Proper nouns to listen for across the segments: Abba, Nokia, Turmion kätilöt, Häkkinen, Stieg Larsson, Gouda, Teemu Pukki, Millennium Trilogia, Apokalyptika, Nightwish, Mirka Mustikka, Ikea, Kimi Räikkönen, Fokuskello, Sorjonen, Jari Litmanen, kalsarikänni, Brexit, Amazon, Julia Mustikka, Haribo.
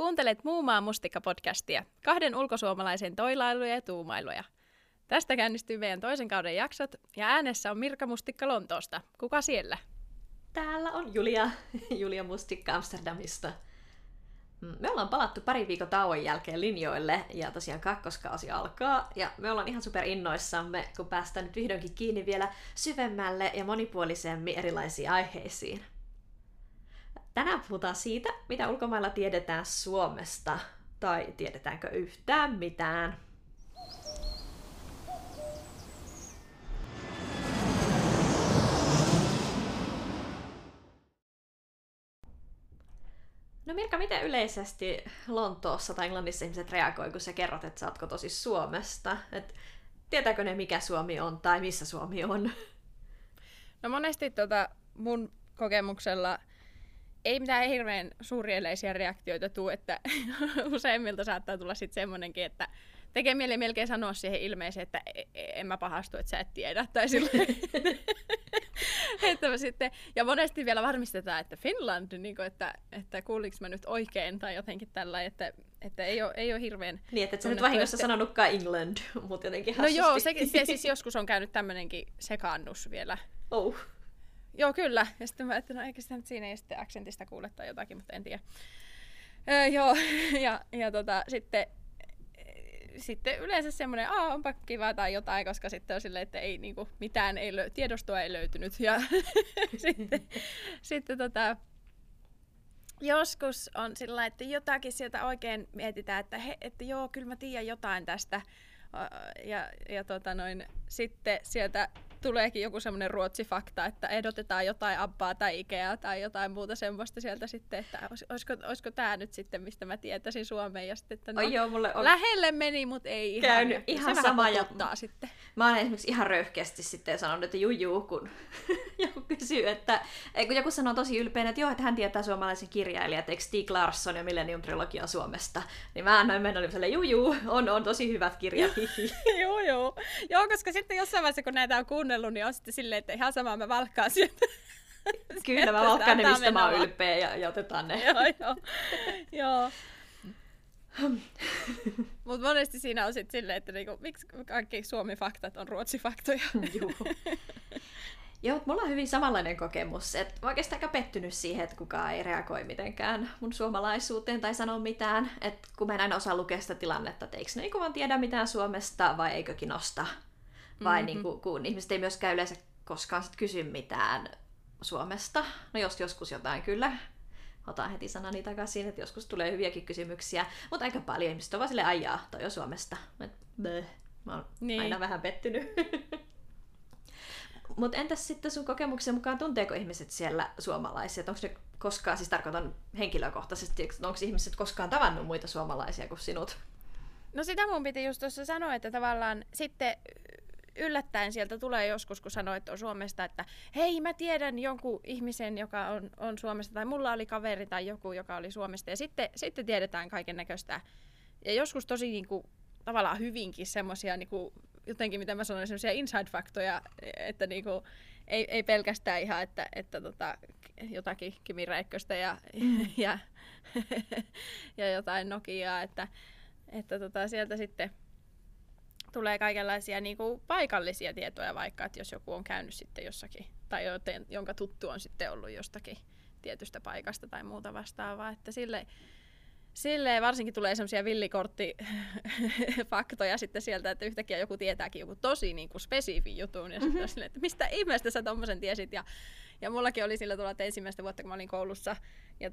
Kuuntelet Muumaa Mustikka-podcastia, kahden ulkosuomalaisen toilailuja ja tuumailuja. Tästä käynnistyy meidän toisen kauden jaksot, ja äänessä on Mirka Mustikka Lontoosta. Kuka siellä? Täällä on Julia Mustikka Amsterdamista. Me ollaan palattu pari viikon tauon jälkeen linjoille, ja tosiaan kakkoskausi alkaa, ja me ollaan ihan super innoissamme, kun päästään nyt vihdoinkin kiinni vielä syvemmälle ja monipuolisemmin erilaisiin aiheisiin. Tänään puhutaan siitä, mitä ulkomailla tiedetään Suomesta, tai tiedetäänkö yhtään mitään. No Mirka, miten yleisesti Lontoossa tai Englannissa ihmiset reagoi, kun sä kerrot, että sä ootko tosi Suomesta? Et tietääkö ne, mikä Suomi on tai missä Suomi on? No monesti mun kokemuksella ei mitään hirveän suurieläisiä reaktioita tule, että useimmilta saattaa tulla sitten semmoinenkin, että tekee mieli melkein sanoa siihen ilmeeseen, että en mä pahastu, että sä et tiedä, tai silleen. Ja monesti vielä varmistetaan, että Finland, niin kun, että kuulinko mä nyt oikein, tai jotenkin tällainen, että ei ole hirveän... Niin, että et sä nyt vahingossa sanonutkaan England, mutta jotenkin hassusti. No joo, se siis joskus on käynyt tämmöinenkin sekaannus vielä. Oh. Joo, kyllä. Ja sitten mä ajattelin, no eikä sitä nyt siinä ei sitten aksentista kuule tai jotakin, mutta en tiedä. Joo, ja sitten yleensä semmoinen, onpa kiva tai jotain, koska sitten on silleen, että ei niinku, mitään ei tiedostoa ei löytynyt. Ja sitten joskus on sillä, että jotakin sieltä oikein mietitään, että joo, kyllä mä tiedän jotain tästä. Ja sitten sieltä tuleekin joku semmoinen ruotsifakta, että ehdotetaan jotain Abbaa tai Ikeaa tai jotain muuta semmoista sieltä sitten, että olisiko tää nyt sitten, mistä mä tietäisin Suomeen, ja sitten, että no, joo, mulle on lähelle meni, mutta ei ihan sama juttaa sitten. Mä olen esimerkiksi ihan röyhkeästi sitten sanonut, että juu, kun joku kysyy, että kun joku sanoo tosi ylpeänä, että joo, että hän tietää suomalaisen kirjailijan, että Stieg Larsson ja Millennium Trilogia Suomesta, niin mä annoin mennä silleen, juu, on tosi hyvät kirjat. Joo, koska sitten jossain vaiheessa, kun näitä on niin on sitten silleen, että ihan samaa mä valkkaan sieltä. Kyllä mä valkkaan ne, mistä mä oon ylpeä, ja otetaan ne. Joo. Mutta monesti siinä on sitten silleen, että niinku, miksi kaikki Suomi-faktat on Ruotsi-faktoja. Joo, mulla on hyvin samanlainen kokemus. Et mä oikeastaan aika pettynyt siihen, että kukaan ei reagoi mitenkään mun suomalaisuuteen tai sano mitään. Et kun mä en aina osaa lukea sitä tilannetta, että eikö ne niinku vaan tiedä mitään Suomesta vai eikö kiinnosta. Vai niin kun ihmiset ei myöskään yleensä koskaan sit kysy mitään Suomesta. No joskus jotain kyllä. Otan heti sanani takaisin, että joskus tulee hyviäkin kysymyksiä. Mutta aika paljon ihmiset on vaan silleen, aijaa, toi on Suomesta. Mä oon aina vähän pettynyt. Mutta entäs sitten sun kokemuksen mukaan, tunteeko ihmiset siellä suomalaisia? Onko ne koskaan, siis tarkoitan henkilökohtaisesti, onko ihmiset koskaan tavannut muita suomalaisia kuin sinut? No sitä mun piti just tuossa sanoa, että tavallaan sitten yllättäen sieltä tulee joskus, kun sanoo, että on Suomesta, että hei, mä tiedän jonkun ihmisen, joka on Suomesta, tai mulla oli kaveri tai joku, joka oli Suomesta, ja sitten tiedetään kaiken näköistä. Ja joskus tosi niinku, tavallaan hyvinkin semmoisia, niinku, jotenkin mitä mä sanoin, semmoisia inside-faktoja, että niinku, ei pelkästään ihan, että jotakin Kimi Räikköstä ja jotain Nokiaa, että sieltä sitten tulee kaikenlaisia niinku paikallisia tietoja vaikka, että jos joku on käynyt sitten jossakin, tai jonka tuttu on sitten ollut jostakin tietystä paikasta tai muuta vastaavaa. Että silleen varsinkin tulee semmoisia villikorttifaktoja sitten sieltä, että yhtäkkiä joku tietääkin joku tosi niinku spesifin jutun, ja sitten on silleen, että mistä ihmeestä sä tommosen tiesit. Ja mullakin oli sillä tavalla, että ensimmäistä vuotta, kun mä olin koulussa, ja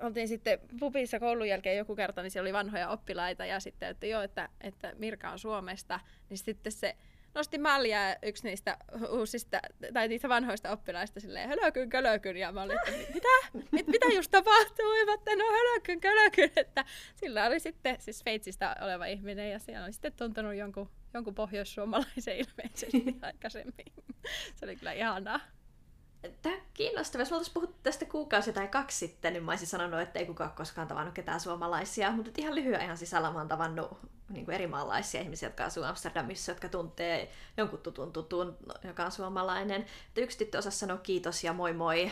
oltiin sitten pubissa koulun jälkeen joku kerta, niin siellä oli vanhoja oppilaita, ja sitten, että joo, että Mirka on Suomesta, niin sitten se nosti maljaa yksi niistä uusista, tai niistä vanhoista oppilaista silleen, hölökyn, ja mä olin, että mitä just tapahtuu, että no hölökyn, että sillä oli sitten siis Sveitsistä oleva ihminen, ja siellä oli sitten tuntunut jonkun pohjoissuomalaisen ilmeisesti aikaisemmin. Se oli kyllä ihanaa. Tämä on kiinnostavaa. Jos me oltaisiin puhuttu tästä kuukausi tai kaksi sitten, niin mä olisin sanonut, että ei kukaan koskaan tavannut ketään suomalaisia. Mutta ihan lyhyen ihan sisällä mä oon tavannut niin kuin eri maalaisia ihmisiä, jotka asuu Amsterdamissa, jotka tuntee jonkun tutun, joka on suomalainen. Että yksi tyttö osasi sanoa kiitos ja moi moi,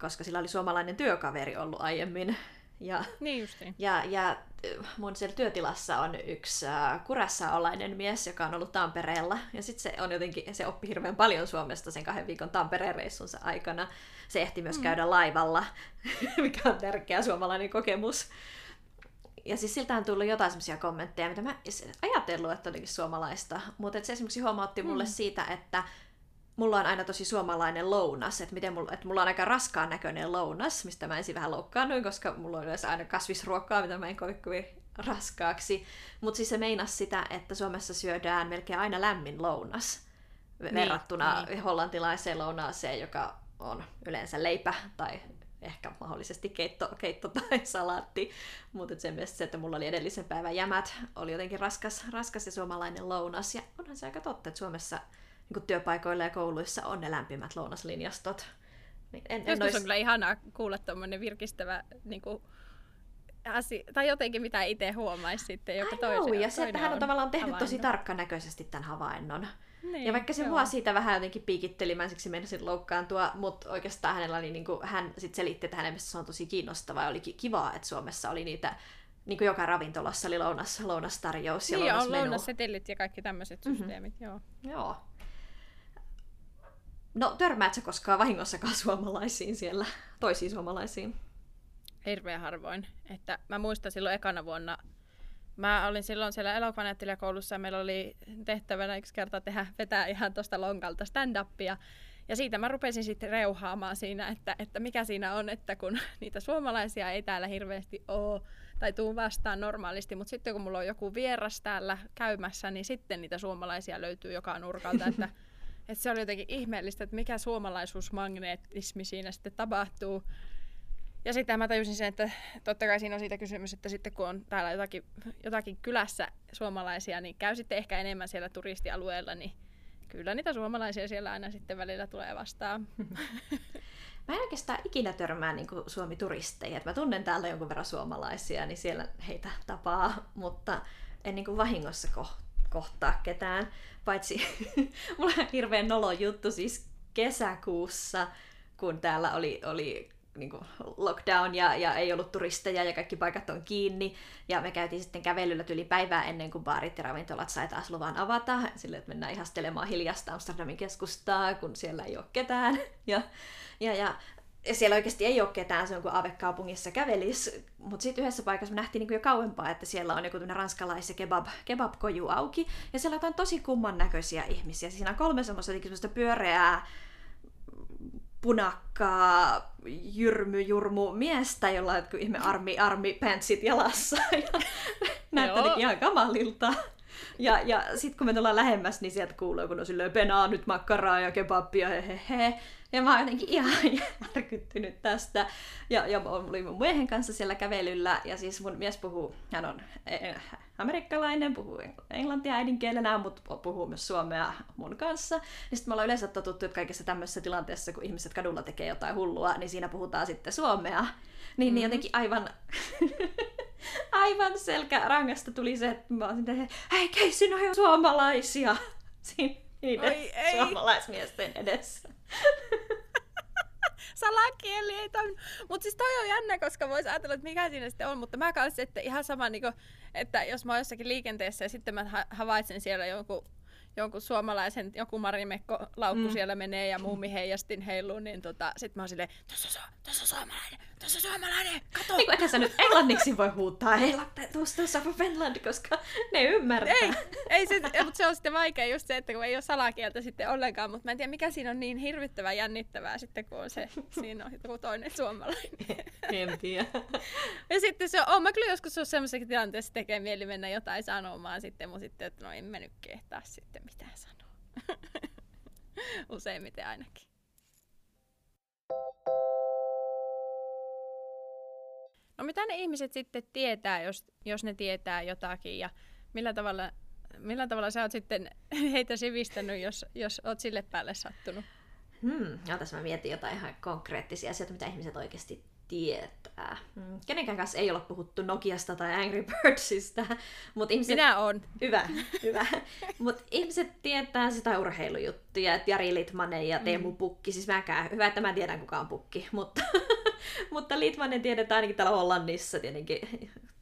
koska sillä oli suomalainen työkaveri ollut aiemmin. Ja, niin justiin. Ja mun siellä työtilassa on yksi kurassaolainen mies, joka on ollut Tampereella. Ja sit se on jotenkin, se oppi hirveän paljon Suomesta sen 2 viikon Tampereen reissunsa aikana. Se ehti myös käydä laivalla, mikä on tärkeä suomalainen kokemus. Ja siis siltä on tullut jotain semmoisia kommentteja, mitä mä ajatellut, että olikin suomalaista. Mutta se esimerkiksi huomautti mulle siitä, että mulla on aina tosi suomalainen lounas, että mulla on aika raskaan näköinen lounas, mistä mä ensin vähän loukkaannuin, koska mulla on yleensä aina kasvisruokaa, mitä mä en koe kovin raskaaksi. Mutta siis se meinasi sitä, että Suomessa syödään melkein aina lämmin lounas verrattuna hollantilaiseen lounaaseen, joka on yleensä leipä tai ehkä mahdollisesti keitto tai salaatti. Mutta sen mielestä se, että mulla oli edellisen päivän jämät, oli jotenkin raskas ja suomalainen lounas. Ja onhan se aika totta, että Suomessa niin työpaikoilla ja kouluissa on ne lämpimät lounaslinjastot. Joskus on kyllä ihanaa kuulla tuommoinen virkistävä niin kuin, tai jotenkin mitä itse huomaisi sitten joka toisella. Ja se, että hän on tavallaan tehnyt tosi tarkkanäköisesti tämän havainnon. Niin, ja vaikka se mua siitä vähän jotenkin piikitteli, mä ensiksi menisin loukkaantua, mutta oikeastaan hänellä oli, niin kuin, hän sit selitti, että hänen mielestä se on tosi kiinnostavaa ja oli kivaa, että Suomessa oli niitä, niin kuin joka ravintolassa oli lounastarjous ja lounasmenu. Niin, lounassetelit ja kaikki tämmöiset systeemit, Joo. No, törmäätkö koskaan vahingossakaan suomalaisiin siellä, toisiin suomalaisiin? Hirveän harvoin. Että mä muistan silloin ekana vuonna, mä olin silloin siellä elokuvanajattelijakoulussa ja meillä oli tehtävänä yksi kerta vetää ihan tuosta lonkalta stand-upia. Ja siitä mä rupesin sitten reuhaamaan siinä, että mikä siinä on, että kun niitä suomalaisia ei täällä hirveästi ole tai tuu vastaan normaalisti, mutta sitten kun mulla on joku vieras täällä käymässä, niin sitten niitä suomalaisia löytyy joka nurkalta. Että se oli jotenkin ihmeellistä, että mikä suomalaisuusmagnetismi siinä sitten tapahtuu. Ja sitten mä tajusin sen, että totta kai siinä on siitä kysymys, että sitten kun on täällä jotakin kylässä suomalaisia, niin käy sitten ehkä enemmän siellä turistialueella, niin kyllä niitä suomalaisia siellä aina sitten välillä tulee vastaan. Mä en oikeastaan ikinä törmää niin kuin suomituristeja. Mä tunnen täällä jonkun verran suomalaisia, niin siellä heitä tapaa, mutta en niin kuin vahingossa kohtaa ketään. Paitsi mulla on hirveän nolo juttu siis kesäkuussa, kun täällä oli niin kuin lockdown ja ei ollut turisteja ja kaikki paikat on kiinni. Ja me käytiin sitten kävelyllä yli päivää ennen kuin baarit ja ravintolat sai taas luvan avata. Silleen, että mennään ihastelemaan hiljasta Amsterdamin keskustaa, kun siellä ei ole ketään. Ja siellä oikeasti ei ole ketään, se on kuin aavekaupungissa kävelisi. Mutta sitten yhdessä paikassa me nähtiin niin kuin jo kauempaa, että siellä on joku tämmöinen ranskalais- ja kebabkoju auki. Ja siellä on tosi kumman näköisiä ihmisiä. Siinä on 3 semmoista pyöreää, punakkaa, jurmu miestä, jolla on ihme armipantsit jalassa. Ja näyttää ihan kamalilta. Ja sitten kun me tullaan lähemmäs, niin sieltä kuuluu, kun on silleen penaa nyt makkaraa ja kebabia, hehehe. Ja mä oon jotenkin ihan järkyttynyt tästä. Ja mä olin mun miehen kanssa siellä kävelyllä. Ja siis mun mies puhuu, hän on amerikkalainen, puhuu englantia äidinkielenä, mutta puhuu myös suomea mun kanssa. Ja sit me ollaan yleensä totuttu, että kaikessa tämmöisessä tilanteessa, kun ihmiset kadulla tekee jotain hullua, niin siinä puhutaan sitten suomea. Niin jotenkin aivan selkärangasta tuli se, että mä oon sitten, hei, kei sinä on jo suomalaisia! Niiden suomalaismiesten edessä. Salakieli ei toiminut. Mutta siis toi on jännä, koska vois ajatella, että mikä siinä sitten on. Mutta mä kanssa, että ihan sama, niin kun, että jos mä oon jossakin liikenteessä ja sitten mä havaitsen siellä jonkun suomalaisen, joku Marimekko-laukku siellä menee ja muumiheijastin heiluu, niin sit mä oon silleen, tossa suomalainen, kato! Niin kun ethän sä nyt englanniksi voi huutaa, hei, tuossa on Finland, koska ne ymmärtää. Mutta se on sitten vaikea just se, että kun ei oo salakieltä sitten ollenkaan, mutta mä en tiedä mikä siinä on niin hirvittävän jännittävää sitten, kun on se, siinä on joku toinen suomalainen. En tiedä. Ja sitten se on, mä kyllä joskus on semmoisessa tilanteessa tekee mieli mennä jotain sanomaan sitten, mutta sitten, että no en mä nyt kehtaa sitten mitään sanoa. Useimmiten ainakin. No mitä ne ihmiset sitten tietää, jos ne tietää jotakin, ja millä tavalla sä oot sitten heitä sivistänyt, jos oot sille päälle sattunut? Tässä mä mietin jotain ihan konkreettisia asioita, mitä ihmiset oikeasti tietää. Kenenkään kanssa ei ole puhuttu Nokiasta tai Angry Birdsista, mutta ihmiset... Minä oon. Hyvä. Mutta ihmiset tietää sitä urheilujuttuja, että Jari Litmanen ja Teemu Pukki, siis mäkään. Hyvä, että mä tiedän kuka on Pukki, mutta... Mutta Litmanen tiedetään ainakin täällä Hollannissa tietenkin.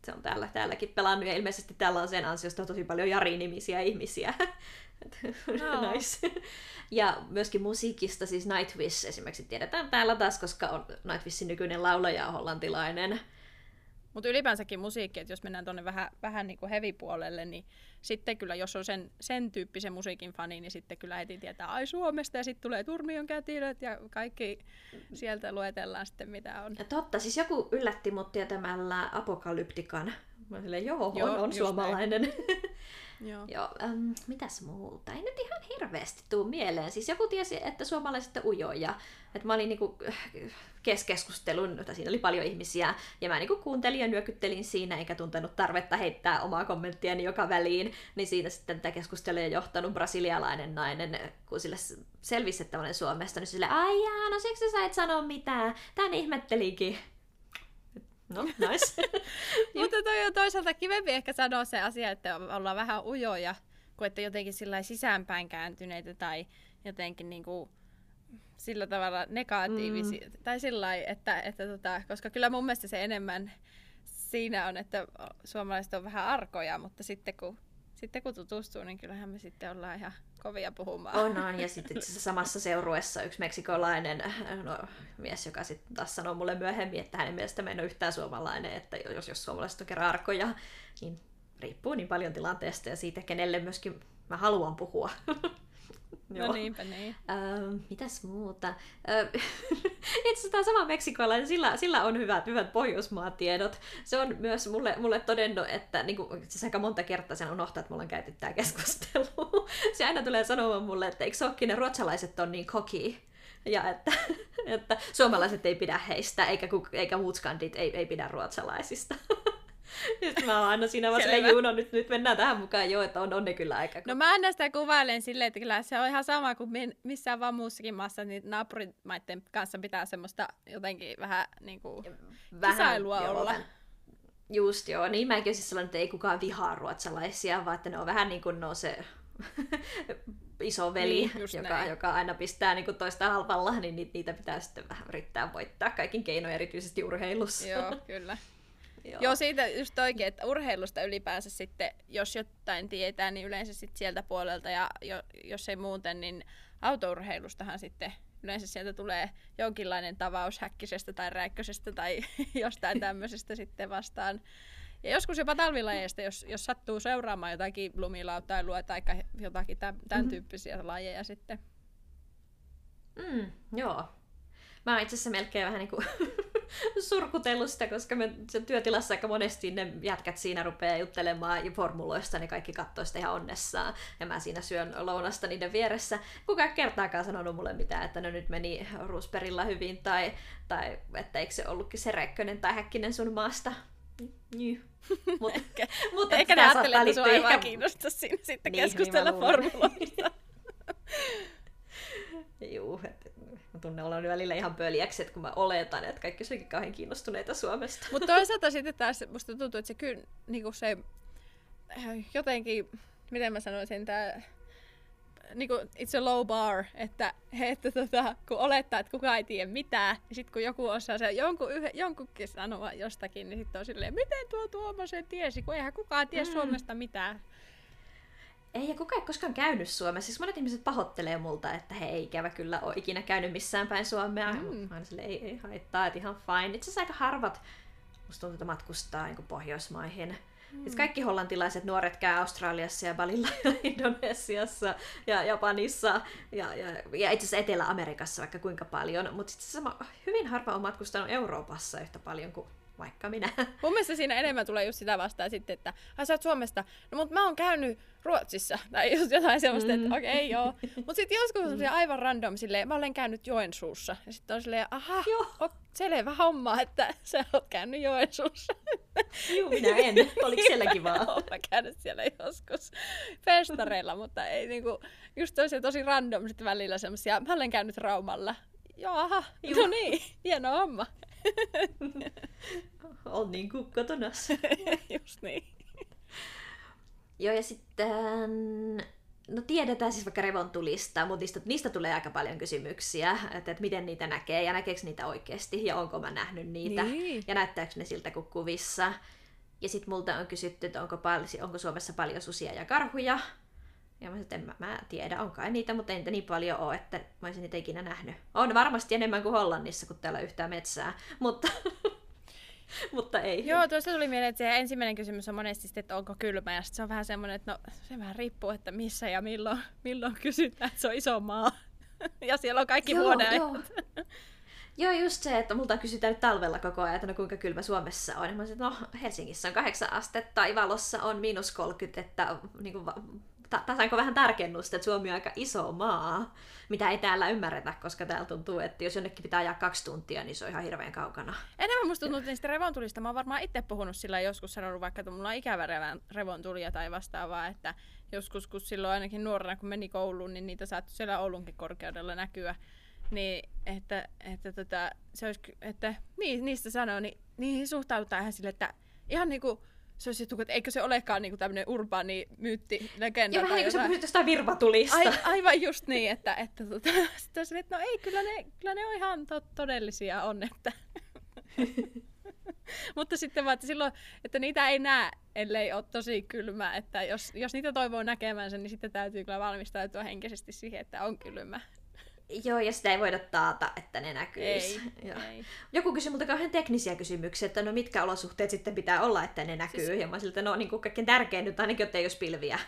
Se on täälläkin pelannut ja ilmeisesti täällä on sen ansiosta tosi paljon Jari-nimisiä ihmisiä. No. Nice. Ja myöskin musiikista, siis Nightwish esimerkiksi tiedetään täällä taas, koska on Nightwishin nykyinen laulaja on hollantilainen. Mutta ylipäänsäkin musiikki, että jos mennään tuonne vähän niin kuin heavy-puolelle, niin sitten kyllä, jos on sen tyyppisen musiikin fani, niin sitten kyllä heti tietää, ai Suomesta, ja sitten tulee Turmion kätilöt, ja kaikki sieltä luetellaan sitten, mitä on. Ja totta, siis joku yllätti mut tietämällä Apokalyptikan. Mä silleen, on suomalainen. Joo. Mitäs muuta? Ei nyt ihan hirveästi tuu mieleen. Siis joku tiesi, että suomalaiset on ujoja. Että mä olin niinku keskustelun, että siinä oli paljon ihmisiä, ja mä niinku kuuntelin ja nyökyttelin siinä, eikä tuntenut tarvetta heittää omaa kommenttiani joka väliin. Niin siitä sitten tätä keskustelua johtanut brasilialainen nainen, kun sille selvisi, että olen Suomesta, niin sille, ai jaa, no siksi sä et sano mitään. Tän ihmettelikin. No, nice. Mutta toi on toisaalta kivempi ehkä sanoa se asia, että ollaan vähän ujoja, kuin että jotenkin sillä sisäänpäin kääntyneitä tai jotenkin niinku sillä tavalla negatiivisia. Tai sillä että koska kyllä mun mielestä se enemmän siinä on, että suomalaiset on vähän arkoja, mutta sitten kun tutustuu, niin kyllähän me sitten ollaan ihan kovia puhumaan. On, ja sitten samassa seurueessa yksi meksikolainen mies, joka sitten taas sanoo mulle myöhemmin, että hänen mielestä mä en ole yhtään suomalainen, että jos suomalaiset on kerran arkoja, niin riippuu niin paljon tilanteesta ja siitä, kenelle myöskin mä haluan puhua. No niinpä niin. Mitäs muuta? Itse asiassa tämä sama meksikolainen, sillä on hyvät Pohjoismaa-tiedot. Se on myös mulle todennut, että niin kuin, siis aika monta kertaa sen unohtaa, että me ollaan käyty tämä keskustelu. Se aina tulee sanomaan mulle, että eikö se olekin, ne ruotsalaiset on niin cocky. Ja että suomalaiset ei pidä heistä, eikä muut skandit ei pidä ruotsalaisista. Sitten mä oon aina siinä vaan silleen, juu, no nyt mennään tähän mukaan, joo, että on ne kyllä aika. No mä aina sitä kuvailen silleen, että kyllä se on ihan sama kuin missään vaan muussakin maassa, niin naapurimaiden kanssa pitää semmoista jotenkin vähän niinku kisailua olla. Just joo, niin mäkin olen siis sellainen, että ei kukaan vihaa ruotsalaisia, vaan että ne on vähän niin kuin se isoveli, niin, joka aina pistää niin toista halvalla, niin niitä pitää sitten vähän yrittää voittaa kaikin keinoin, erityisesti urheilussa. Joo, kyllä. Joo, siitä just oikein, että urheilusta ylipäänsä sitten, jos jotain tietää, niin yleensä sitten sieltä puolelta, ja jos ei muuten, niin autourheilustahan sitten yleensä sieltä tulee jonkinlainen tavaus Häkkisestä tai Räikkösestä tai jostain tämmöisestä sitten vastaan. Ja joskus jopa talvilajeista, jos sattuu seuraamaan jotakin lumilautailua tai jotakin tämän tyyppisiä lajeja sitten. Joo. Mä oon itse asiassa melkein vähän niinku surkutellut sitä, koska me työtilassa aika monesti ne jätkät siinä rupeaa juttelemaan formuloista, ne kaikki kattoo sitä ihan onnessaan. Ja mä siinä syön lounasta niiden vieressä. Kukaan kertaakaan sanonut mulle mitään, että no nyt meni Ruusperilla hyvin tai että eikö se ollutkin se Räikkönen tai Häkkinen sun maasta. Mutta ehkä ne ajattelee, että sua ei vaan kiinnosta siinä sitten niin, keskustella niin formuloista. Juu, mä tunnen ollaan välillä ihan pöljäksi, kun mä oletan, että kaikki olisikin kauhean kiinnostuneita Suomesta. Mutta toisaalta sitten taas musta tuntuu, että se kyllä niinku se jotenkin, miten mä sanoisin, tää niinku it's a low bar, että kun olettaa, että kukaan ei tiedä mitään, niin sitten kun joku osaa se jonkunkin sanoa jostakin, niin sitten on silleen, miten tuo Tuomasen tiesi, kun eihän kukaan tiedä Suomesta mitään. Ei, ja kukaan ei koskaan käynyt Suomessa. Siis monet ihmiset pahoittelee multa, että he ei ikävä kyllä ole ikinä käynyt missään päin Suomea. Aina sille ei haittaa, että ihan fine. Itse asiassa aika harvat musta tuntuu, että matkustaa niin kuin Pohjoismaihin. Siis kaikki hollantilaiset nuoret käy Australiassa ja Balilla ja Indonesiassa ja Japanissa ja itse asiassa Etelä-Amerikassa vaikka kuinka paljon. Mutta itse asiassa hyvin harva on matkustanut Euroopassa yhtä paljon kuin vaikka minä. Mun mielestä siinä enemmän tulee just sitä vastaan sitten, että sä oot Suomesta, no mut mä oon käynyt Ruotsissa, tai just jotain semmoista, että okei, joo. Mut sit joskus on aivan random silleen, mä olen käynyt Joensuussa. Ja sit on silleen, aha, selvä homma, että sä oot käynyt Joensuussa. Juu, minä en. Oliko siellä kivaa? Oon mä käynyt siellä joskus festareilla, mutta ei niinku, just tosi random sit välillä semmosia, mä olen käynyt Raumalla. Joo, aha, no niin, hieno homma. On niin kuin kotonassa. Just niin. Joo, ja sitten No tiedetään siis vaikka revontulista, mutta niistä tulee aika paljon kysymyksiä, että miten niitä näkee ja näkeekö niitä oikeasti ja onko mä nähnyt niitä niin. Ja näyttääkö ne siltä kuin kuvissa. Ja sit multa on kysytty, että onko Suomessa paljon susia ja karhuja. Ja mä sanoin, että en mä tiedä, on kai niitä, mutta ei niitä niin paljon ole, että mä olisin niitä ikinä nähnyt. On varmasti enemmän kuin Hollannissa, kun täällä on yhtään metsää, mutta... Mutta ei. Joo, tuosta tuli mieleen, että ensimmäinen kysymys on monesti sitten, että onko kylmä, ja se on vähän semmoinen, että no se vähän riippuu, että missä ja milloin kysytään, että se on iso maa. Ja siellä on kaikki vuodenajat. Joo, just se, että multa kysytään nyt talvella koko ajan, että no kuinka kylmä Suomessa on. Ja mä sanoin, että no Helsingissä on 8 astetta, Ivalossa on -30, että niin kuin, saanko vähän tarkennusta, että Suomi on aika iso maa, mitä ei täällä ymmärretä, koska täällä tuntuu, että jos jonnekin pitää ajaa 2 tuntia, niin se on ihan hirveän kaukana. Enemmän musta tuntuu niistä revontulista. Mä oon varmaan itse puhunut sillä joskus, sanonut vaikka, että mulla on ikävä revontulia tai vastaavaa, että joskus, kun silloin ainakin nuorena, kun meni kouluun, niin niitä saattoi siellä Oulunkin korkeudella näkyä. Niin, että niistä sanoo, niin niihin suhtaudutaan ihan silleen, että ihan niinku... Se olisi että eikö se olekaan niinku tämmöinen urbaani myytti, legenda. Joo, vähän niin kuin sä puhuit jostain virvatulista. Aivan just niin, että no ei, kyllä ne on ihan todellisia on, että. Mutta sitten vaan, että silloin, että niitä ei näe, ellei ole tosi kylmä, että jos niitä toivoo näkemänsä, niin sitten täytyy kyllä valmistautua henkisesti siihen, että on kylmä. Joo, ja sitä ei voida taata, että ne näkyisi. Ei. Joku kysyi multa kauhean teknisiä kysymyksiä, että no mitkä olosuhteet sitten pitää olla, että ne näkyy. Siis... Ja mä siltä, no niin kuin kaikkein tärkein nyt ainakin, että ei olisi pilviä.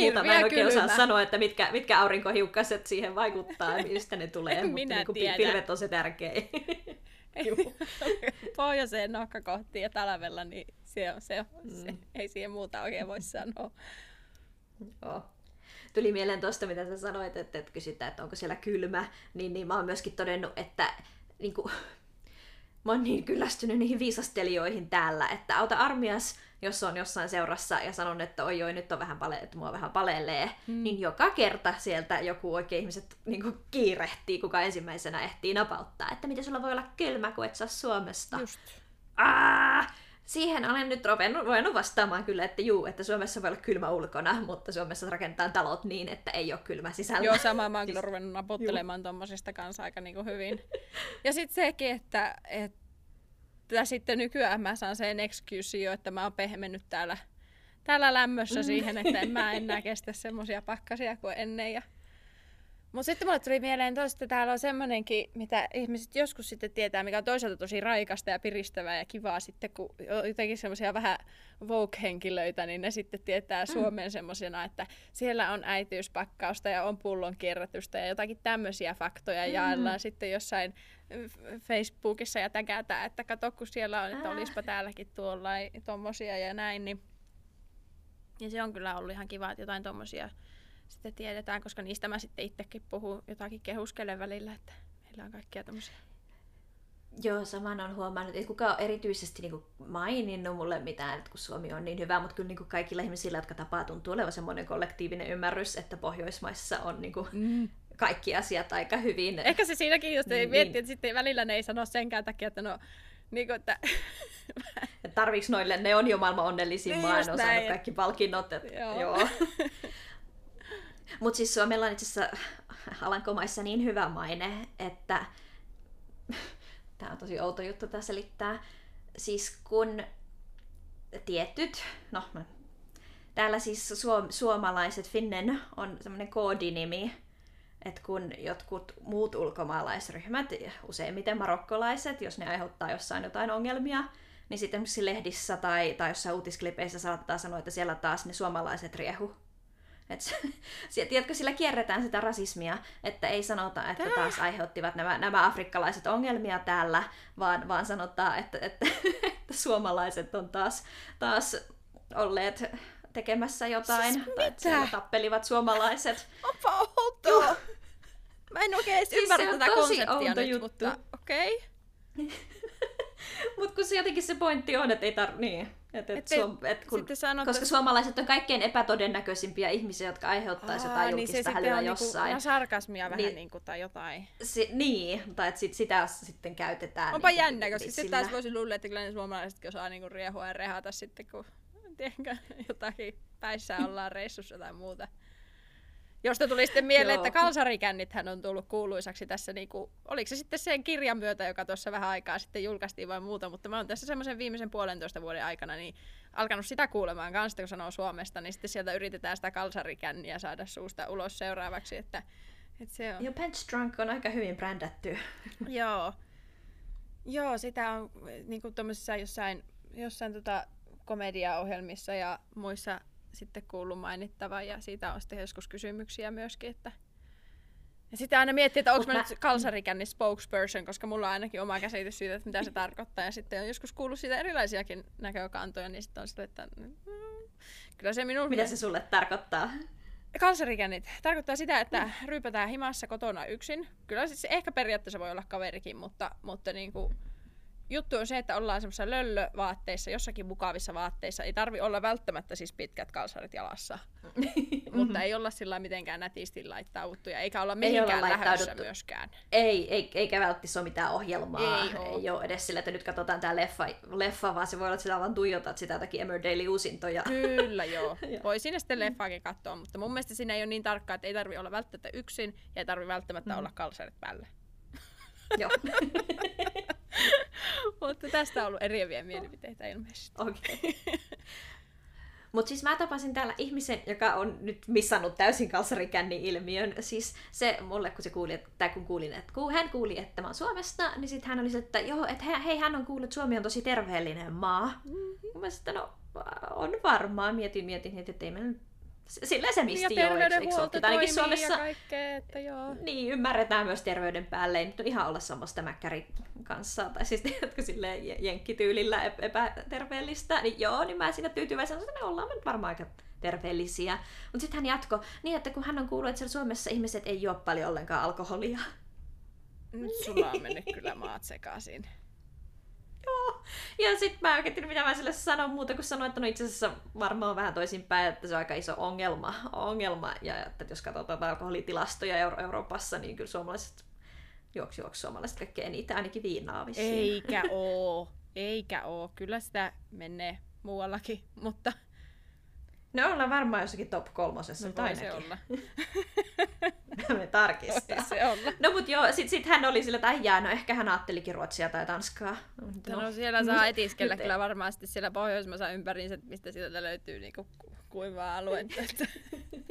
Muuta mä en oikein osaa sanoa, että mitkä aurinkohiukkaset siihen vaikuttaa ja mistä ne tulee. Mutta niin kuin pilvet on se tärkein. Pohjoiseen nokkakohtiin ja talvella, niin se ei siihen muuta oikein voi sanoa. Joo. Tuli mieleen tuosta, mitä sä sanoit, että kysytään, että onko siellä kylmä, niin mä oon myöskin todennut, että niin kun, mä oon niin kyllästynyt niihin viisastelijoihin täällä, että auta armias, jos on jossain seurassa ja sanon, että oi, nyt on vähän että mua vähän palelee, niin joka kerta sieltä joku oikein ihmiset niin kun kiirehtii, kuka ensimmäisenä ehtii napauttaa, että miten sulla voi olla kylmä, kun et saa Suomesta. Just. Siihen olen nyt ruvennut vastaamaan kyllä, että että Suomessa voi olla kylmä ulkona, mutta Suomessa rakentaa talot niin, että ei ole kylmä sisällä. Joo, samaa mä oon kyllä ruvennut napottelemaan tommosista kanssa aika niinku hyvin. Ja sitten sekin, että sitten nykyään mä saan sen excuse jo, että mä oon pehmennyt täällä lämmössä siihen, että mä enää kestä semmosia pakkasia kuin ennen. Mutta sitten mulle tuli mieleen tosta, että täällä on semmoinenkin, mitä ihmiset joskus sitten tietää, mikä on toisaalta tosi raikasta ja piristävää ja kivaa sitten, kun jotenkin semmoisia vähän woke-henkilöitä, niin ne sitten tietää Suomen semmoisena, että siellä on äitiyspakkausta ja on pullonkierrätystä ja jotakin tämmöisiä faktoja jaellaan sitten jossain Facebookissa ja tägätään, että kato kun siellä on, että olispa täälläkin tommosia ja näin. Niin. Ja se on kyllä ollut ihan kiva, että jotain tommosia sitten tiedetään, koska niistä mä sitten itsekin puhun jotakin kehuskelen välillä, että meillä on kaikkia tämmöisiä. Joo, saman on huomannut, että kukaan on erityisesti niin kuin maininnut mulle mitään, että kun Suomi on niin hyvä, mutta kyllä niin kuin kaikilla ihmisillä, jotka tapaa, tuntuu olevan semmoinen kollektiivinen ymmärrys, että Pohjoismaissa on niin kuin kaikki asiat aika hyvin. Ehkä se siinäkin, jos ei miettii, että sitten välillä ne ei sano senkään takia, että no... Niin kuin, että... Tarviiks noille, ne on jo maailman onnellisimman, niin on saanut kaikki palkinnot. Että... Joo. Mutta siis Suomella on itse asiassa Alankomaissa niin hyvä maine, että... Tämä on tosi outo juttu tässä selittää. Siis kun tietyt... No, täällä siis suomalaiset, finnen, on semmoinen koodinimi, että kun jotkut muut ulkomaalaisryhmät, useimmiten marokkolaiset, jos ne aiheuttaa jossain jotain ongelmia, niin sitten esimerkiksi lehdissä tai jossain uutisklipeissä saattaa sanoa, että siellä taas ne suomalaiset riehu. Tiedätkö, sillä kierretään sitä rasismia, että ei sanota, että taas aiheuttivat nämä afrikkalaiset ongelmia täällä, vaan sanotaan, että suomalaiset on taas olleet tekemässä jotain, siis tai että tappelivat suomalaiset. Onpa outoa! Mä en oikein edes ymmärrä tätä konseptia nyt, juttu. Mutta okei. Okay. Mut kun se jotenkin se pointti on, että ei niin. Koska suomalaiset on kaikkein epätodennäköisimpiä ihmisiä, jotka aiheuttavat jotain julkista hälyä jossain. Ja sarkasmia vähän niinku tai jotain. Tai että sitä sitten käytetään. Onpa jännä, koska sitten taas voisi luulla, että kyllä ne suomalaisetkin osaa niinku riehua ja rehata sitten, kun jotakin päissä ollaan reissussa tai muuta. Josta tuli sitten mieleen, että kalsarikännithän on tullut kuuluisaksi tässä, niin kuin, oliko se sitten sen kirjan myötä, joka tuossa vähän aikaa sitten julkaistiin vai muuta, mutta mä oon tässä semmoisen viimeisen 1,5 vuoden aikana niin alkanut sitä kuulemaan kanssa, kun sanoo Suomesta, niin sitten sieltä yritetään sitä kalsarikänniä saada suusta ulos seuraavaksi, että se on. Joo, Bench Drunk on aika hyvin brändätty. Joo, sitä on niin kuin tuommoisissa jossain komediaohjelmissa ja muissa sitten kuullut mainittava ja siitä on sitten joskus kysymyksiä myöskin, että ja sitten aina miettii, että onko mä nyt kalsarikänni spokesperson, koska mulla on ainakin oma käsitys siitä, että mitä se tarkoittaa ja sitten on joskus kuullut siitä erilaisiakin näkökantoja, niin sitten on sille, että kyllä se minun... Mitä se sulle tarkoittaa? Kalsarikännit tarkoittaa sitä, että ryypätään himassa kotona yksin. Kyllä siis ehkä periaatteessa voi olla kaverikin, mutta niin kuin juttu on se, että ollaan semmoisissa löllövaatteissa, jossakin mukavissa vaatteissa. Ei tarvi olla välttämättä siis pitkät kalsarit jalassa, mutta ei olla sillä mitenkään nätisti laittauduttuja, eikä olla mihinkään lähdössä myöskään. Ei, eikä välttämättä ole mitään ohjelmaa. Ei ole edes sillä, että nyt katsotaan tää leffa, vaan se voi olla, että sillä vaan tuijotat sitä jotakin Emmerdale-uusintoja. Kyllä, joo. Voi siinä sitten leffaakin katsoa, mutta mun mielestä siinä ei ole niin tarkkaa, että ei tarvi olla välttämättä yksin ja ei tarvi välttämättä olla kalsarit päällä. Joo. Mutta tästä on ollut eriäviä mielipiteitä ilmeisesti. Okay. Mutta siis mä tapasin täällä ihmisen, joka on nyt missannut täysin kalsarikännin ilmiön. Siis se mulle, kun hän kuuli, että mä oon Suomesta, niin sit hän oli se, että joo, et hei, hän on kuullut, että Suomi on tosi terveellinen maa. Mm-hmm. Mä sanoin, no on varmaan, mietin, että ei meillä nyt. Sillä se misti joo, eikö ainakin Suomessa kaikkea, että joo. Niin, ymmärretään myös terveyden päälle, ei nyt ihan olla samasta mäkkärin kanssa, tai siis silleen jenkkityylillä epäterveellistä, niin joo, niin mä siinä tyytyväisenä sanoin, että me ollaan nyt varmaan aika terveellisiä. Mutta sitten hän jatkoi niin, että kun hän on kuullut, että Suomessa ihmiset ei juo paljon ollenkaan alkoholia. Nyt sulla on mennyt kyllä maat sekaisin. Joo. Ja sitten mä en oikein tiedä, mitä mä sille sanon muuta, kun sanoin, että no itse asiassa varmaan vähän toisinpäin, että se on aika iso ongelma. Ja että jos katsotaan alkoholitilastoja Euroopassa, niin kyllä suomalaiset juoksu suomalaiset kaikkein eniten, ainakin viinaa vissiin. Eikä oo. Kyllä sitä menee muuallakin, mutta... No ollaan varmaan jossakin top 3 no, ainakin. Olla. Me tarkistaa. No mut joo, sit hän oli sillä, että jää, no ehkä hän ajattelikin ruotsia tai tanskaa. No siellä saa etiskellä kyllä varmaan sitten siellä Pohjoismaissa ympäriinsä, mistä sieltä löytyy niinku kuivaa aluetta.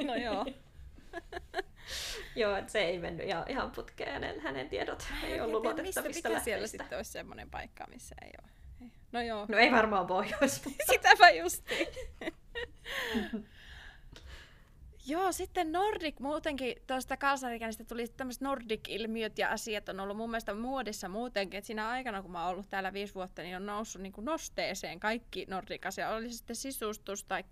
No joo. Joo, se ei mennyt ihan putkeen, hänen tiedot ei ollut luotettavista lähteistä. Mikä siellä sitten olisi semmoinen paikka, missä ei ole? No joo. No ei varmaan Pohjoismaissa. Sitäpä justiin. Joo, sitten Nordic, muutenkin tuosta kalsarikänistä tuli tämmöiset Nordic-ilmiöt ja asiat on ollut mun mielestä muodissa muutenkin, että siinä aikana kun mä oon ollut täällä 5 vuotta, niin on noussut niin kuin nosteeseen kaikki Nordic-asiat, oli se sitten sisustus tai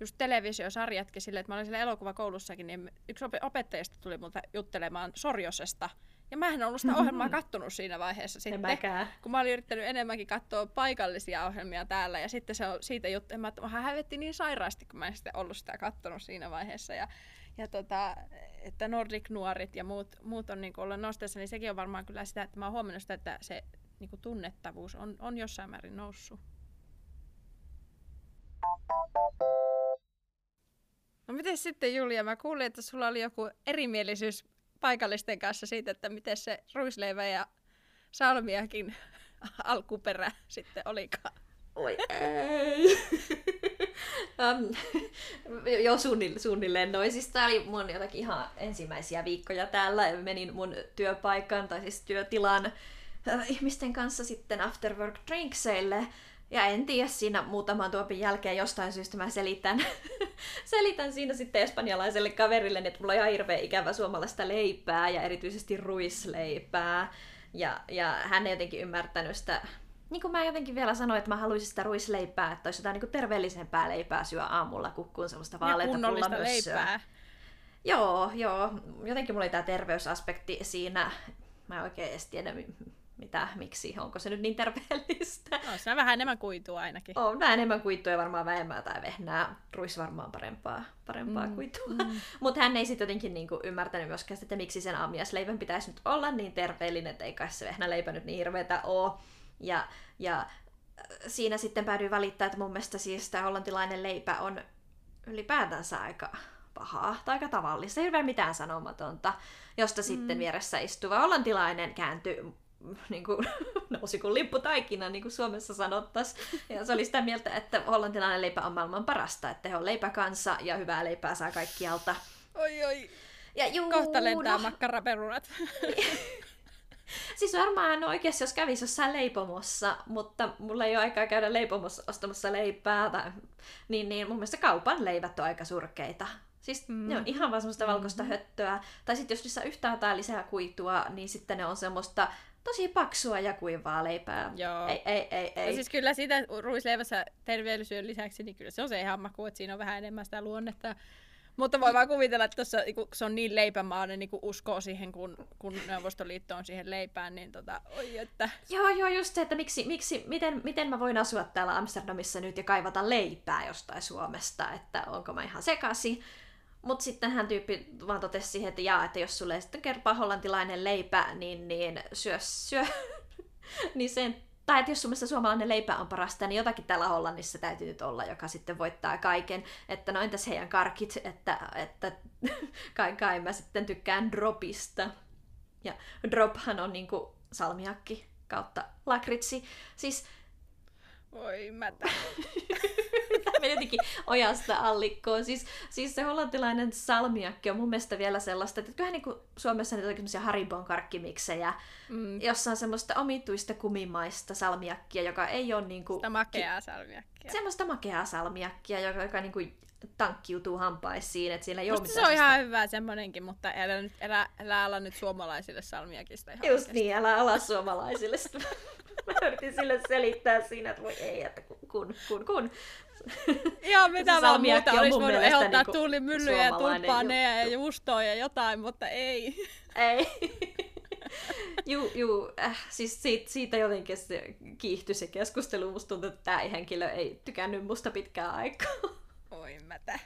just televisiosarjatkin silleen, että mä olin siellä elokuvakoulussakin, niin yksi opettajista tuli multa juttelemaan Sorjosesta. Ja mä en ollut sitä ohjelmaa kattonut siinä vaiheessa sitten, kun mä olin yrittänyt enemmänkin katsoa paikallisia ohjelmia täällä. Ja sitten se on siitä juttu, että mä hävetti niin sairaasti, kun mä en sitten ollut sitä kattonut siinä vaiheessa. Ja että Nordic-nuorit ja muut on niinku ollut nosteessa, niin sekin on varmaan kyllä sitä, että mä oon huomannut sitä, että se niinku tunnettavuus on jossain määrin noussut. No miten sitten Julia, mä kuulin, että sulla oli joku erimielisyys paikallisten kanssa siitä, että miten se ruisleivä ja salmiakin alkuperä sitten olikaan. Oi ei! Joo, suunnilleen noin. Siis tää oli mun jotakin ihan ensimmäisiä viikkoja täällä. Menin mun työpaikan tai siis työtilan ihmisten kanssa sitten afterwork drinkseille. Ja en tiedä, siinä muutaman tuopin jälkeen jostain syystä mä selitän siinä sitten espanjalaiselle kaverille, että mulla on ihan hirveä ikävä suomalaista leipää ja erityisesti ruisleipää. Ja hän ei jotenkin ymmärtänyt sitä, niin kuin mä jotenkin vielä sanoin, että mä haluaisin sitä ruisleipää, että olisi jotain niin kuin terveellisempää leipää syö aamulla kukkuun sellaista vaaleita pullamössöä. Leipää. Joo. Jotenkin mulla oli tää terveysaspekti siinä. Mä en oikein edes tiedä, miksi, onko se nyt niin terveellistä? No, se on vähän enemmän kuitua ainakin. On vähän enemmän kuitua ja varmaan vähemmää tai vehnää. Ruis varmaan parempaa kuitua. Mutta hän ei sitten jotenkin niinku ymmärtänyt myöskään, että miksi sen aamiaisleivän pitäisi nyt olla niin terveellinen, että ei kai se vehnäleipä nyt niin hirveetä ole. Ja siinä sitten päädyin valittaa, että mun mielestä siis tämä hollantilainen leipä on ylipäätänsä aika pahaa tai aika tavallista, ei ole mitään sanomatonta, josta sitten vieressä istuva hollantilainen kääntyi niin kuin, nousi kuin lipputaikina, niin kuin Suomessa sanottaisiin. Ja se oli sitä mieltä, että hollantilainen leipä on maailman parasta, että he on leipäkansa ja hyvää leipää saa kaikkialta. Oi oi, ja kohta lentää makkaraperunat. Siis varmaan oikeasti, jos kävisi jossain leipomossa, mutta mulla ei ole aikaa käydä leipomossa ostamassa leipää, tai, niin mun mielestä kaupan leivät on aika surkeita. Siis ne on ihan vaan semmoista valkoista höttöä. Tai sitten jos niissä on yhtään jotain lisää kuitua, niin sitten ne on semmoista tosi paksua ja kuivaa leipää. Joo. Ei. No siis kyllä sitä ruisleivässä terveellisyyden lisäksi, niin kyllä se on se ihan maku, että siinä on vähän enemmän sitä luonnetta. Mutta voi vaan kuvitella, että tossa, kun se on niin leipämainen, niin kun uskoo siihen, kun Neuvostoliitto on siihen leipään, niin oi että... Joo, just se, että miten mä voin asua täällä Amsterdamissa nyt ja kaivata leipää jostain Suomesta, että onko mä ihan sekasi. Mut sitten hän tyyppi vaan totesi siihen, että jaa, että jos sulle sitten kerpaa hollantilainen leipä, niin syö. Niin sen... Tai että jos sun mielestä suomalainen leipä on parasta, niin jotakin täällä Hollannissa täytyy nyt olla, joka sitten voittaa kaiken. Että no entäs heidän karkit, että kai mä sitten tykkään dropista. Ja drophan on niinku salmiakki kautta lakritsi. Siis... Voi mätä. Tämä meni jotenkin ojasta allikkoon. Siis se hollantilainen salmiakki on mun mielestä vielä sellaista, että kyllähän niin Suomessa on jotakin semmoisia Haribon karkkimiksejä, jossa on semmoista omituista kumimaista salmiakkia, joka ei ole niin kuin... Sitä makeaa salmiakkia. Semmoista makeaa salmiakkia, joka niin kuin tankkiutuu hampaisiin, että siinä ei ole mitään... Se on ihan hyvä semmoinenkin, mutta älä ala nyt suomalaisille salmiakista ihan just oikeasti. Niin, älä ala suomalaisille. Mä yritin sille selittää siinä, että voi ei, että kun. Joo, mitä vaan muuta olisi voinut ehdottaa niin tuulimyllyjä ja tulppaneja ja juustoa ja jotain, mutta ei. Ei. Siis siitä jotenkin se kiihtyi se keskustelu. Musta tuntuu, että tää henkilö ei tykännyt musta pitkään aikaa. Oi mätä.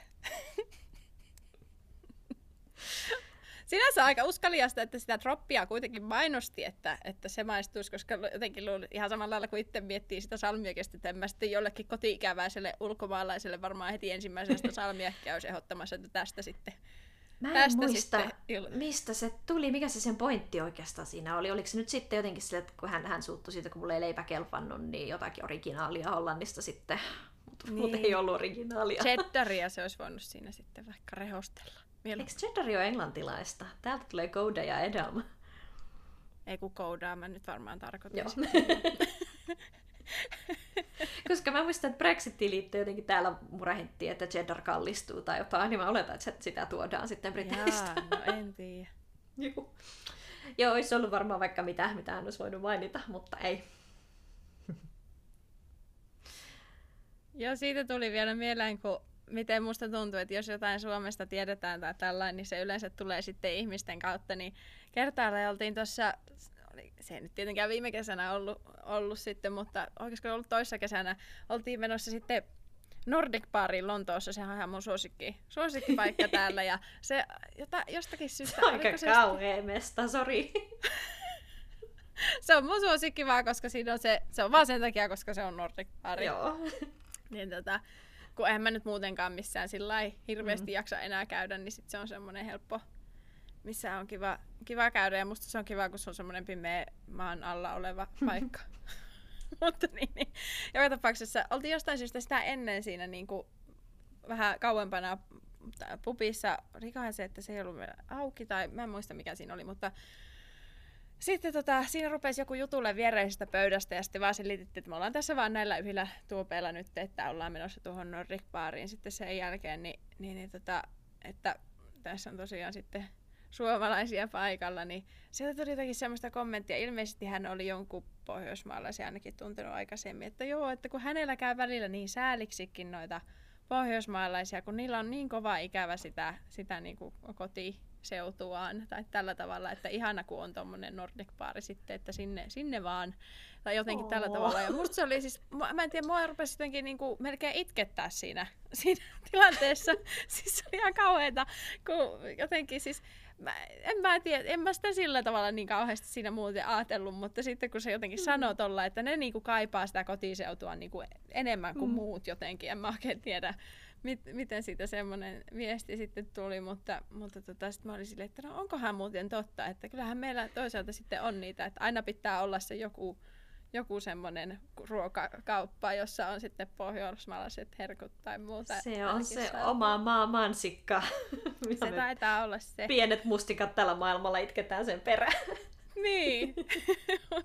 Sinänsä aika uskaliasta, että sitä droppia kuitenkin mainosti, että se maistuisi, koska jotenkin ihan samalla lailla kuin itse miettii sitä salmiakista, että en mä sitten jollekin koti-ikäväiselle ulkomaalaiselle varmaan heti ensimmäisestä salmiakkia olisi ehdottamassa, että tästä sitten. Mä en muista, mistä se tuli, mikä se sen pointti oikeastaan siinä oli. Oliko se nyt sitten jotenkin sille, että kun hän suuttui siitä, kun mulle ei leipä kelpannut, niin jotakin originaalia Hollannista sitten, mutta ei ollut originaalia. Cheddaria se olisi voinut siinä sitten vaikka rehostella. Eikö cheddari ole englantilaista? Täältä tulee gouda ja edam. Ei kun goudaa mä nyt varmaan tarkoitan. Koska mä muistan, että Brexitiin liittyen jotenkin täällä murahittiin, että cheddar kallistuu tai jotain, niin mä oletan, että sitä tuodaan sitten Briteistä. Jaa, no en tiedä. Joo, olisi ollut varmaan vaikka mitä hän olisi voinut mainita, mutta ei. Joo, siitä tuli vielä mieleen, kun miten musta tuntuu, että jos jotain Suomesta tiedetään tai tällainen, niin se yleensä tulee sitten ihmisten kautta, niin kertailla oltiin tuossa, se ei nyt tietenkään viime kesänä ollut sitten, mutta oikeastaan ollut toissa kesänä, oltiin menossa sitten Nordic Barin Lontoossa, sehän on ihan mun suosikkipaikka täällä, ja se jostakin syystä... Se on aika kauhea mesta, sori. Se on mun suosikki vaan, koska siinä on se on vaan sen takia, koska se on Nordic Bar. Joo. Niin kun en mä nyt muutenkaan missään sillai hirveesti jaksa enää käydä, niin sit se on semmonen helppo, missä on kiva käydä. Ja musta se on kiva, kun se on semmonen pimeä maan alla oleva paikka. Mutta niin. Joka tapauksessa oltiin jostain syystä sitä ennen siinä niinku vähän kauempana pubissa. Olikohan se, että se ei ollut vielä auki tai mä en muista mikä siinä oli, mutta sitten siinä rupesi joku jutulle viereisestä pöydästä ja sitten vaan selitettiin, että me ollaan tässä vaan näillä yhdellä tuopeilla nyt, että ollaan menossa tuohon Nordic Bariin sitten sen jälkeen, että tässä on tosiaan sitten suomalaisia paikalla, niin sieltä tuli jotakin semmoista kommenttia, ilmeisesti hän oli jonkun pohjoismaalaisen ainakin tuntenut aikaisemmin, että joo, että kun hänellä käy välillä niin sääliksikin noita pohjoismaalaisia, kun niillä on niin kova ikävä sitä niin kuin kotiseutuaan tai tällä tavalla, että ihana kun on tommonen Nordic Bar sitten, että sinne vaan tai jotenkin tällä tavalla. Ja musta se oli siis, mä en tiedä, mua rupesi jotenkin niinku melkein itkettää siinä tilanteessa. Siis se oli ihan kauheeta, kun jotenkin siis en mä sitä sillä tavalla niin kauheasti siinä muuten ajatellut, mutta sitten kun se jotenkin sanoo tolla, että ne niinku kaipaa sitä kotiseutua niinku enemmän kuin muut jotenkin, en mä oikein tiedä miten siitä semmoinen viesti sitten tuli, mutta sitten mä olin silleen, että no onkohan muuten totta, että kyllähän meillä toisaalta sitten on niitä, että aina pitää olla se joku semmoinen ruokakauppa, jossa on sitten pohjoismalaiset herkut tai muuta. Se on se oma maa mansikka. Se taitaa olla se. Pienet mustikat tällä maailmalla itketään sen perään. Niin,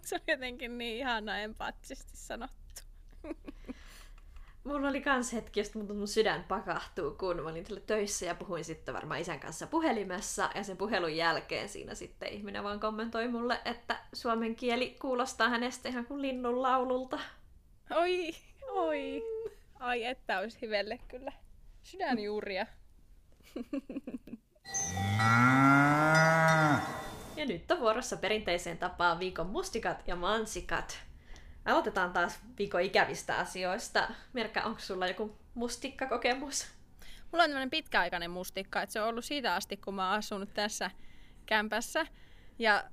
se on jotenkin niin ihana empaattisesti sanottu. Mulla oli kans hetki, josta mun sydän pakahtuu, kun mä olin töissä ja puhuin sitten varmaan isän kanssa puhelimessa. Ja sen puhelun jälkeen siinä sitten ihminen vaan kommentoi mulle, että suomen kieli kuulostaa hänestä ihan kuin linnun laululta. Oi. Ai että olisi hivelle kyllä. Sydänjuuria. Ja nyt on vuorossa perinteiseen tapaan viikon mustikat ja mansikat. Aloitetaan taas viikon ikävistä asioista. Mirka, onko sulla joku mustikkakokemus? Mulla on tämmöinen pitkäaikainen mustikka, että se on ollut siitä asti, kun mä oon asunut tässä kämpässä. Ja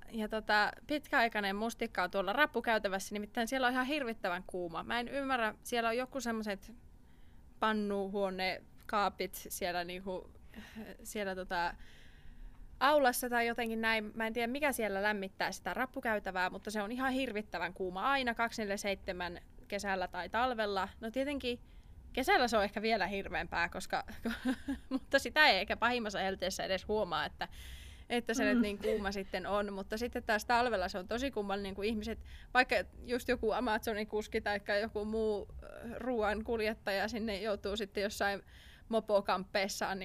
pitkäaikainen mustikka on tuolla rappukäytävässä, nimittäin siellä on ihan hirvittävän kuuma. Mä en ymmärrä, siellä on joku semmoiset pannuhuonekaapit siellä aulassa tai jotenkin näin. Mä en tiedä, mikä siellä lämmittää sitä rappukäytävää, mutta se on ihan hirvittävän kuuma aina 24/7 kesällä tai talvella. No tietenkin kesällä se on ehkä vielä hirveämpää, mutta sitä ei ehkä pahimmassa helteessä edes huomaa, että se nyt niin kuuma sitten on. Mutta sitten taas talvella se on tosi kummallinen, kun ihmiset, vaikka just joku Amazonin kuski tai joku muu ruoan kuljettaja sinne joutuu sitten jossain Mopokampeessa on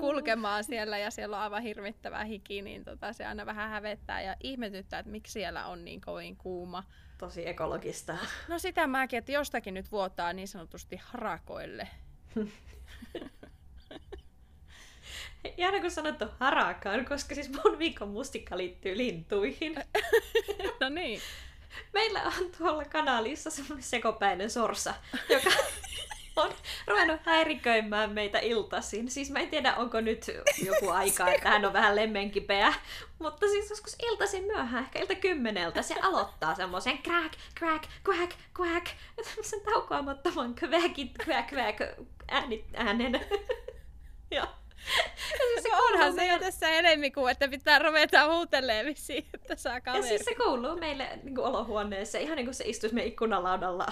kulkemaan siellä ja siellä on aivan hirvittävä hiki, niin se aina vähän hävettää ja ihmetyttää, että miksi siellä on niin kovin kuuma. Tosi ekologista. No sitä mäkin, että jostakin nyt vuotaa niin sanotusti harakoille. Ihana kun sanottu harakaan, koska siis mun viikon mustikka liittyy lintuihin. No niin. Meillä on tuolla kanalissa semmoinen sekopäinen sorsa, joka on ruvennut häiriköimään meitä iltaisin. Siis mä en tiedä, onko nyt joku aika, että hän on vähän lemmenkipeä. Mutta siis joskus iltaisin myöhään, ehkä 10:00, se aloittaa semmoisen crack, crack, quack, quack. Tämmöisen taukoamattoman quack, quack äänen. Ja siis se onhan se jo tässä helmikuun, että pitää ruveta huutelemaan vissiin, että saa kaveri. Ja siis se kuuluu meille olohuoneeseen, ihan niin kuin se istuisi meidän ikkunalaudalla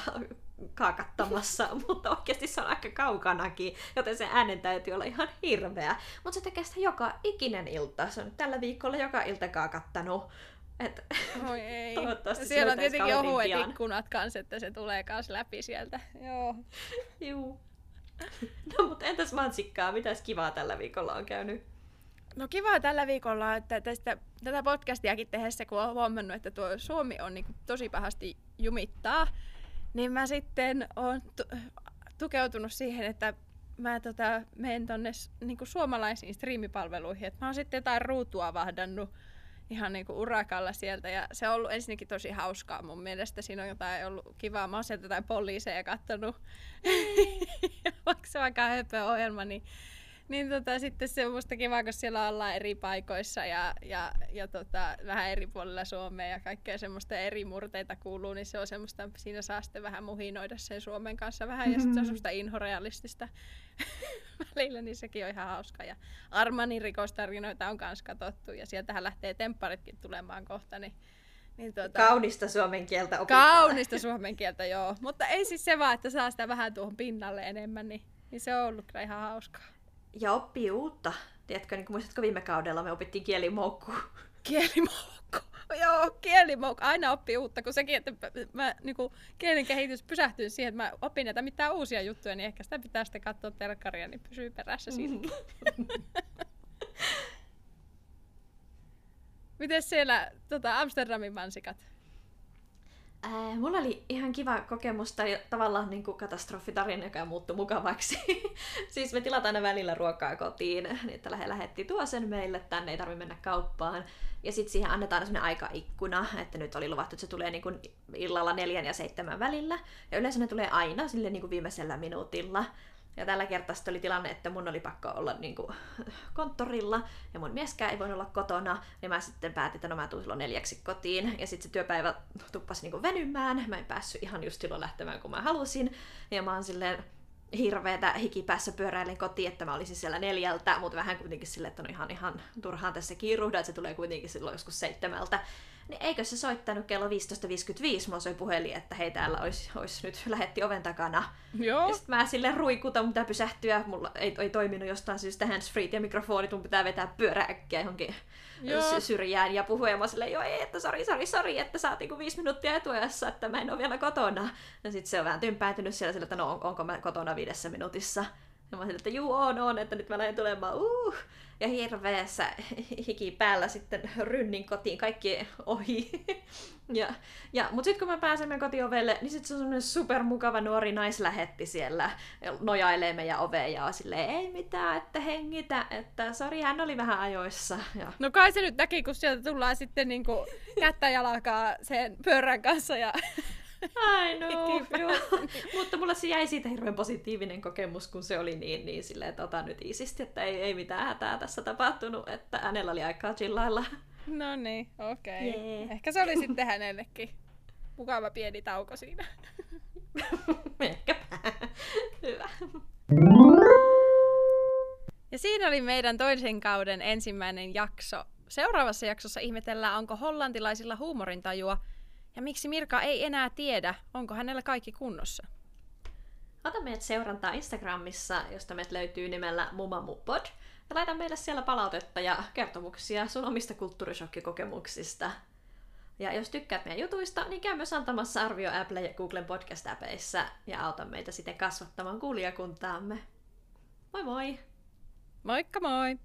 kaakattamassa, mutta oikeasti se on aika kaukanakin, joten se äänen täytyy olla ihan hirveä. Mutta se tekee sitä joka ikinen ilta. Se on tällä viikolla joka ilta kaakattanut. Oi ei. Siellä on tietenkin ohuet ikkunat kanssa, että se tulee kanssa läpi sieltä. Joo. Juu. No mutta entäs mansikkaa? Mitäs kivaa tällä viikolla on käynyt? No kivaa tällä viikolla, että tätä podcastiakin tehdessä, kun olen huomannut, että tuo Suomi on niin tosi pahasti jumittaa, niin mä sitten oon tukeutunut siihen, että mä menen tonne niinku suomalaisiin striimipalveluihin. Et mä oon sitten jotain ruutua vahdannut ihan niinku urakalla sieltä ja se on ollut ensinnäkin tosi hauskaa mun mielestä. Siinä on jotain ollut kivaa. Mä oon sieltä jotain poliiseja kattonut. Vaikka se vaikka höpö ohjelma, niin sitten se on musta kivaa, kun siellä ollaan eri paikoissa ja vähän eri puolilla Suomea ja kaikkea semmoista eri murteita kuuluu, niin se on semmoista, siinä saa sitten vähän muhinoida sen Suomen kanssa vähän ja sitten se on semmoista inhorealistista välillä, niin sekin on ihan hauska. Ja Armanin rikostarinoita on kans katsottu ja sieltähän lähtee tempparitkin tulemaan kohta, niin kaunista suomen kieltä opitaan. Kaunista suomen kieltä, joo. Mutta ei siis se vaan, että saa sitä vähän tuohon pinnalle enemmän, niin se on ollut kyllä ihan hauskaa. Ja oppii uutta. Tiedätkö, niin muistatko viime kaudella me opittiin kielimoukku? Kielimoukku. Joo, kielimoukku. Aina oppii uutta, kun sekin, että mä, kielen kehitys pysähtyy siihen, että mä opin näitä mitään uusia juttuja, niin ehkä sitä pitää sitten katsoa telkkaria, niin pysyy perässä siinäkin. Mites siellä Amsterdamin mansikat? Mulla oli ihan kiva kokemus tai tavallaan niin kuin katastrofitarina, joka muuttui mukavaksi. Siis me tilataan aina välillä ruokaa kotiin, niin että lähetti tuo sen meille tänne, ei tarvitse mennä kauppaan. Ja sitten siihen annetaan sellainen aikaikkuna, että nyt oli luvattu, että se tulee niin kuin illalla 4 ja 7 välillä. Ja yleensä ne tulee aina sille niin kuin viimeisellä minuutilla. Ja tällä kertaa sitten oli tilanne, että mun oli pakko olla niin kuin konttorilla ja mun mieskään ei voinut olla kotona. Niin mä sitten päätin, että no mä tuun silloin 4 kotiin. Ja sitten se työpäivä tuppasi niin kuin venymään. Mä en päässyt ihan just silloin lähtemään, kun mä halusin. Ja mä oon silleen hirveätä hikipäässä pyöräilin kotiin, että mä olisin siellä 4:00, mutta vähän kuitenkin silleen, että on ihan turhaan tässä kiiruhda, että se tulee kuitenkin silloin joskus 7:00. Niin eikö se soittanut kello 15.55, mulla soi puhelin, että hei täällä olisi nyt lähetti oven takana. Joo. Ja sit mä silleen ruikutan, mitä pysähtyä, mulla ei toiminut jostain syystä handsfreet ja mikrofonit, mun pitää vetää pyörä äkkiä johonkin syrjään ja puhua. Ja mä silleen, joo ei, että sori, että saatiin 5 minuuttia etuajassa, että mä en ole vielä kotona. Ja sit se on vähän tympääntynyt siellä sillä, että no onko mä kotona 5 minuutissa. Ja mä silleen, että juu on, että nyt mä lähden tulemaan, Ja hirveässä hiki päällä sitten rynnin kotiin, kaikki ohi. Mutta sitten kun mä pääsemme kotiovelle, niin sitten se on semmoinen supermukava nuori naislähetti siellä. Nojailee meidän oveen ja on silleen, ei mitään, että hengitä, että sori, hän oli vähän ajoissa. Ja. No kai se nyt näki, kun sieltä tullaan sitten niinku kättä jalkaa sen pyörän kanssa ja... Ai mutta mulla se jäi siitä hirveän positiivinen kokemus, kun se oli niin silleen, että ota nyt iisisti, että ei mitään hätää tässä tapahtunut, että hänellä oli aikaa chillailla. No niin, okei. Okay. Yeah. Ehkä se oli sitten hänellekin mukava pieni tauko siinä. Ehkäpä. Hyvä. Ja siinä oli meidän toisen kauden ensimmäinen jakso. Seuraavassa jaksossa ihmetellään, onko hollantilaisilla huumorintajua, ja miksi Mirka ei enää tiedä, onko hänellä kaikki kunnossa? Ota meidät seurantaa Instagramissa, josta meidät löytyy nimellä mumamupod. Ja laita meille siellä palautetta ja kertomuksia sun omista kulttuurishokkikokemuksista. Ja jos tykkäät meidän jutuista, niin käy myös antamassa arvio Apple ja Googlen podcast-äpeissä. Ja auta meitä sitten kasvattamaan kuulijakuntaamme. Moi moi! Moikka moi!